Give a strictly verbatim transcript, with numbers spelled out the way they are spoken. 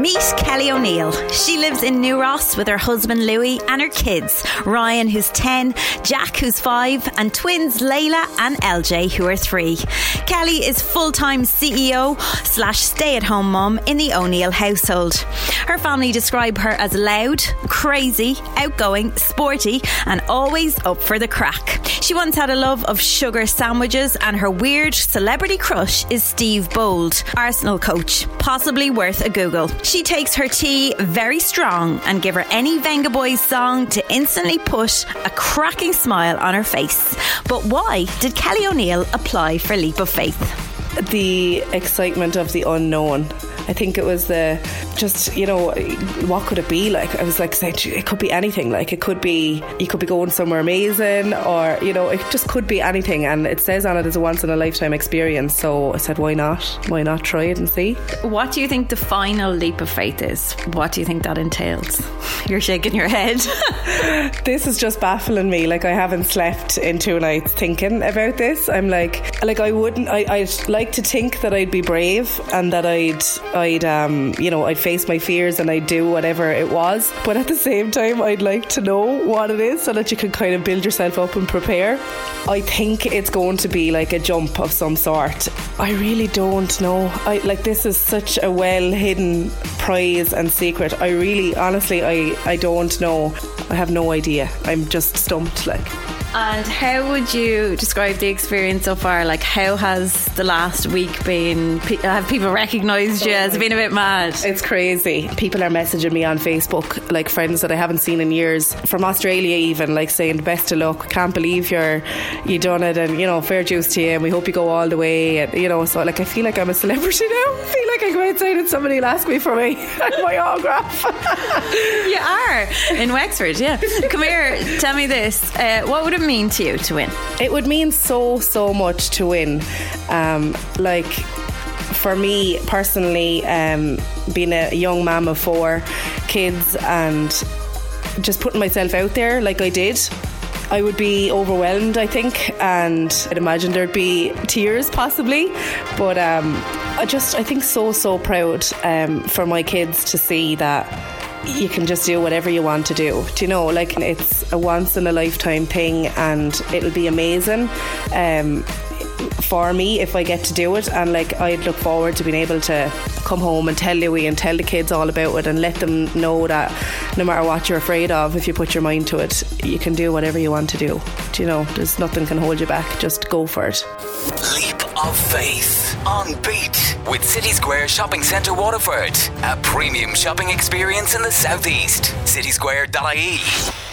Meet Kelly O'Neill. She lives in New Ross with her husband Louis and her kids, Ryan who's ten, Jack who's five, and twins Layla and L J who are three. Kelly is full-time C E O slash stay-at-home mum in the O'Neill household. Her family describe her as loud, crazy, outgoing, sporty and always up for the crack. She once had a love of sugar sandwiches and her weird celebrity crush is Steve Bold, Arsenal coach, possibly worth a Google. She takes her tea very strong and give her any Vengaboys song to instantly put a cracking smile on her face. But why did Kelly O'Neill apply for Leap of Faith? The excitement of the unknown. I think it was the just, you know, what could it be like? I was like, it could be anything. Like it could be, you could be going somewhere amazing or, you know, it just could be anything. And it says on it as a once in a lifetime experience. So I said, why not? Why not try it and see? What do you think the final leap of faith is? What do you think that entails? You're shaking your head. This is just baffling me. Like I haven't slept in two nights thinking about this. I'm like, like I wouldn't, I, I'd like to think that I'd be brave and that I'd... I'd, um, you know, I'd face my fears and I'd do whatever it was. But at the same time, I'd like to know what it is so that you can kind of build yourself up and prepare. I think it's going to be like a jump of some sort. I really don't know. I like this is such a well hidden prize and secret. I really, honestly, I, I don't know. I have no idea. I'm just stumped like. And how would you describe the experience so far? Like, how has the last week been? Pe- have people recognised you? Has it been a bit mad? It's crazy. People are messaging me on Facebook, like friends that I haven't seen in years, from Australia even, like saying best of luck, can't believe you're you done it, and you know, fair dues to you, and we hope you go all the way, and you know, so like I feel like I'm a celebrity now. I feel like I go outside and somebody will ask me for my my autograph. You are in Wexford, yeah. Come here, tell me this. Uh, what would it mean to you to win? It would mean so so much to win. Um, like for me personally, um, being a young mum of four kids and just putting myself out there like I did, I would be overwhelmed, I think, and I'd imagine there'd be tears possibly, but um, I just I think so so proud um, for my kids to see that you can just do whatever you want to do. Do you know, like it's a once in a lifetime thing and it'll be amazing um, for me if I get to do it, and like I'd look forward to being able to come home and tell Louis and tell the kids all about it and let them know that no matter what you're afraid of, if you put your mind to it, you can do whatever you want to do. Do you know, there's nothing can hold you back, just go for it. Leap of Faith on Beat with City Square Shopping Center Waterford, a premium shopping experience in the southeast. City Square dot I E